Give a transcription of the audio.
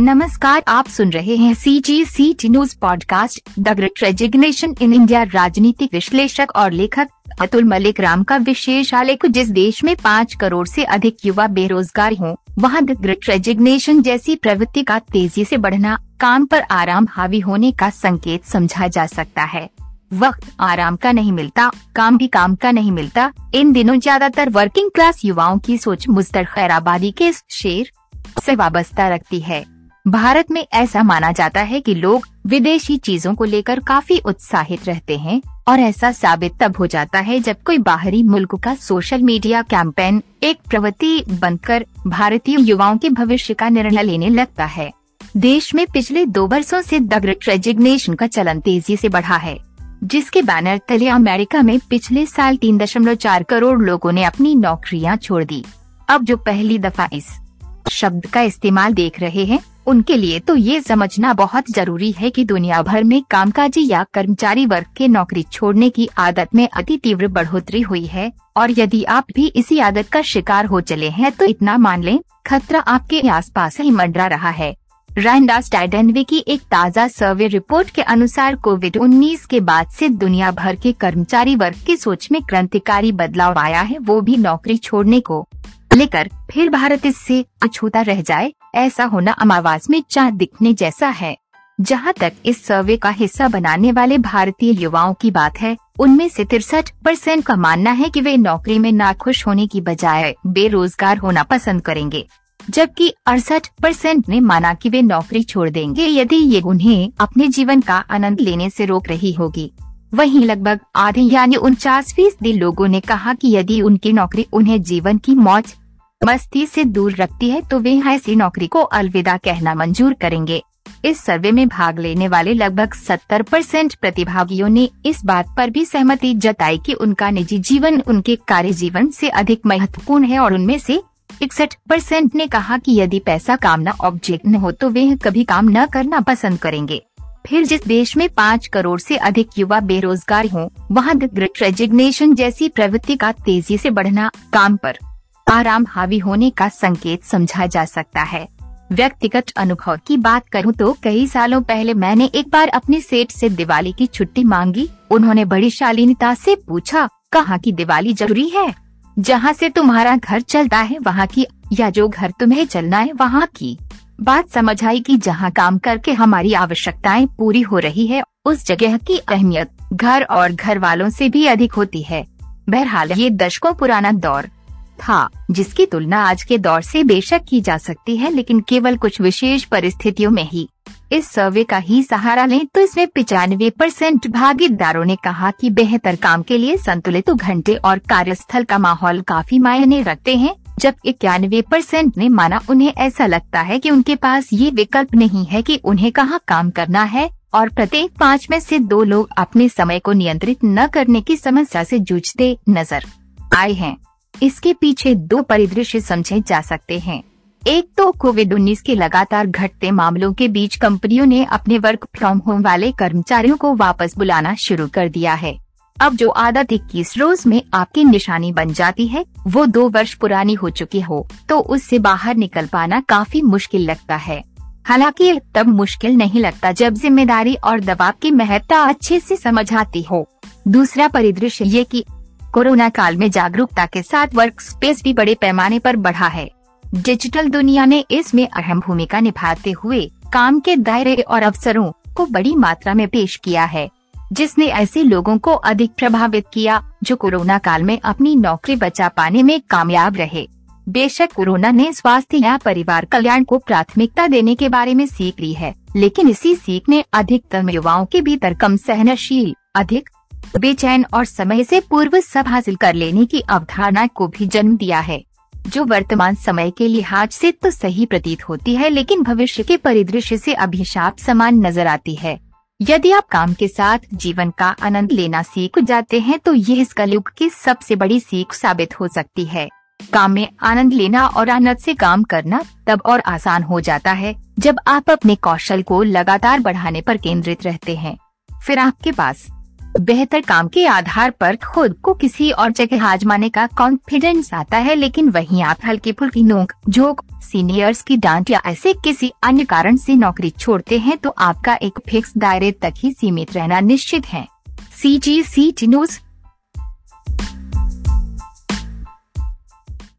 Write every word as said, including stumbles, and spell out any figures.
नमस्कार, आप सुन रहे हैं CGCT news podcast. The great resignation in India. राजनीतिक विश्लेषक और लेखक अतुल मलिक राम का विशेष आलेख। जिस देश में पाँच करोड़ से अधिक युवा बेरोजगार हों, वहाँ द ग्रेट रेजिग्नेशन जैसी प्रवृत्ति का तेजी से बढ़ना, काम पर आराम हावी होने का संकेत समझा जा सकता है। वक्त आराम का नहीं मिलता, काम भी काम का नहीं मिलता। इन दिनों ज्यादातर वर्किंग क्लास युवाओं की सोच मुस्तर खैराबादी के शेर से वाबस्ता रखती है। भारत में ऐसा माना जाता है कि लोग विदेशी चीजों को लेकर काफी उत्साहित रहते हैं, और ऐसा साबित तब हो जाता है जब कोई बाहरी मुल्क का सोशल मीडिया कैंपेन एक प्रवृत्ति बनकर भारतीय युवाओं के भविष्य का निर्णय लेने लगता है। देश में पिछले दो वर्षों से द ग्रेट रेजिग्नेशन का चलन तेजी से बढ़ा है, जिसके बैनर तले अमेरिका में पिछले साल तीन दशमलव चार करोड़ लोगों ने अपनी नौकरियां छोड़ दी। अब जो पहली दफा इस शब्द का इस्तेमाल देख रहे हैं, उनके लिए तो ये समझना बहुत जरूरी है कि दुनिया भर में कामकाजी या कर्मचारी वर्ग के नौकरी छोड़ने की आदत में अति तीव्र बढ़ोतरी हुई है, और यदि आप भी इसी आदत का शिकार हो चले हैं तो इतना मान लें, खतरा आपके आसपास ही मंडरा रहा है। रैंडस्टैड एनवी की एक ताज़ा सर्वे रिपोर्ट के अनुसार कोविड उन्नीस के बाद से दुनिया भर के कर्मचारी वर्ग की सोच में क्रांतिकारी बदलाव आया है, वो भी नौकरी छोड़ने को लेकर। फिर भारत इससे अछूता रह जाए, ऐसा होना अमावास में चाँद दिखने जैसा है। जहाँ तक इस सर्वे का हिस्सा बनाने वाले भारतीय युवाओं की बात है, उनमें से तिरसठ परसेंट का मानना है कि वे नौकरी में नाखुश होने की बजाय बेरोजगार होना पसंद करेंगे, जबकि अड़सठ परसेंट ने माना कि वे नौकरी छोड़ देंगे यदि ये उन्हें अपने जीवन का आनंद लेने से रोक रही होगी। वहीं लगभग आधे यानी उनचास फीसदी लोगों ने कहा कि यदि उनकी नौकरी उन्हें जीवन की मौज मस्ती से दूर रखती है तो वे ऐसी नौकरी को अलविदा कहना मंजूर करेंगे। इस सर्वे में भाग लेने वाले लगभग सत्तर परसेंट प्रतिभागियों ने इस बात पर भी सहमति जताई कि उनका निजी जीवन उनके कार्य जीवन से अधिक महत्वपूर्ण है, और उनमें से इकसठ परसेंट ने कहा कि यदि पैसा काम न ऑब्जेक्ट न हो तो वे कभी काम न करना पसंद करेंगे। फिर जिस देश में पाँच करोड़ से अधिक युवा बेरोजगार हों, वहाँ द ग्रेट रेजिग्नेशन जैसी प्रवृत्ति का तेजी से बढ़ना, काम पर आराम हावी होने का संकेत समझा जा सकता है। व्यक्तिगत अनुभव की बात करूं तो कई सालों पहले मैंने एक बार अपने सेठ से दिवाली की छुट्टी मांगी। उन्होंने बड़ी शालीनता से पूछा, कहा कि दिवाली जरूरी है? जहाँ से तुम्हारा घर चलता है वहाँ की, या जो घर तुम्हें चलना है वहाँ की। बात समझ आई कि जहाँ काम करके हमारी आवश्यकताएं पूरी हो रही है, उस जगह की अहमियत घर और घर वालों से भी अधिक होती है। बहरहाल ये दशकों पुराना दौर था, जिसकी तुलना आज के दौर से बेशक की जा सकती है, लेकिन केवल कुछ विशेष परिस्थितियों में ही। इस सर्वे का ही सहारा लें तो इसमें पिचानवे परसेंट भागीदारों ने कहा कि बेहतर काम के लिए संतुलित घंटे और कार्यस्थल का माहौल काफी मायने रखते हैं, जब इक्यानवे परसेंट ने माना उन्हें ऐसा लगता है कि उनके पास ये विकल्प नहीं है कि उन्हें कहाँ काम करना है, और प्रत्येक पाँच में से दो लोग अपने समय को नियंत्रित न करने की समस्या से जूझते नजर आए हैं। इसके पीछे दो परिदृश्य समझे जा सकते हैं। एक तो कोविड उन्नीस के लगातार घटते मामलों के बीच कंपनियों ने अपने वर्क फ्रॉम होम वाले कर्मचारियों को वापस बुलाना शुरू कर दिया है। अब जो आदत इक्कीस रोज में आपकी निशानी बन जाती है, वो दो वर्ष पुरानी हो चुकी हो तो उससे बाहर निकल पाना काफी मुश्किल लगता है। हालांकि तब मुश्किल नहीं लगता जब जिम्मेदारी और दबाव की महत्ता अच्छे से समझ आती हो। दूसरा परिदृश्य ये कि कोरोना काल में जागरूकता के साथ वर्क स्पेस भी बड़े पैमाने पर बढ़ा है। डिजिटल दुनिया ने इसमें अहम भूमिका निभाते हुए काम के दायरे और अवसरों को बड़ी मात्रा में पेश किया है, जिसने ऐसे लोगों को अधिक प्रभावित किया जो कोरोना काल में अपनी नौकरी बचा पाने में कामयाब रहे। बेशक कोरोना ने स्वास्थ्य या परिवार कल्याण को प्राथमिकता देने के बारे में सीख ली है, लेकिन इसी सीख ने अधिकतर युवाओं के भीतर कम सहनशील, अधिक बेचैन और समय से पूर्व सब हासिल कर लेने की अवधारणा को भी जन्म दिया है, जो वर्तमान समय के लिहाज से तो सही प्रतीत होती है लेकिन भविष्य के परिदृश्य से अभिशाप समान नजर आती है। यदि आप काम के साथ जीवन का आनंद लेना सीख जाते हैं तो ये इस कलयुग की सबसे बड़ी सीख साबित हो सकती है। काम में आनंद लेना और आनंद से काम करना तब और आसान हो जाता है जब आप अपने कौशल को लगातार बढ़ाने पर केंद्रित रहते हैं। फिर आपके पास बेहतर काम के आधार पर खुद को किसी और जगह आजमाने का कॉन्फिडेंस आता है, लेकिन वहीं आप हल्की फुल्की नोक झोंक, सीनियर्स की डांट या ऐसे किसी अन्य कारण से नौकरी छोड़ते हैं तो आपका एक फिक्स दायरे तक ही सीमित रहना निश्चित है। C G C T news.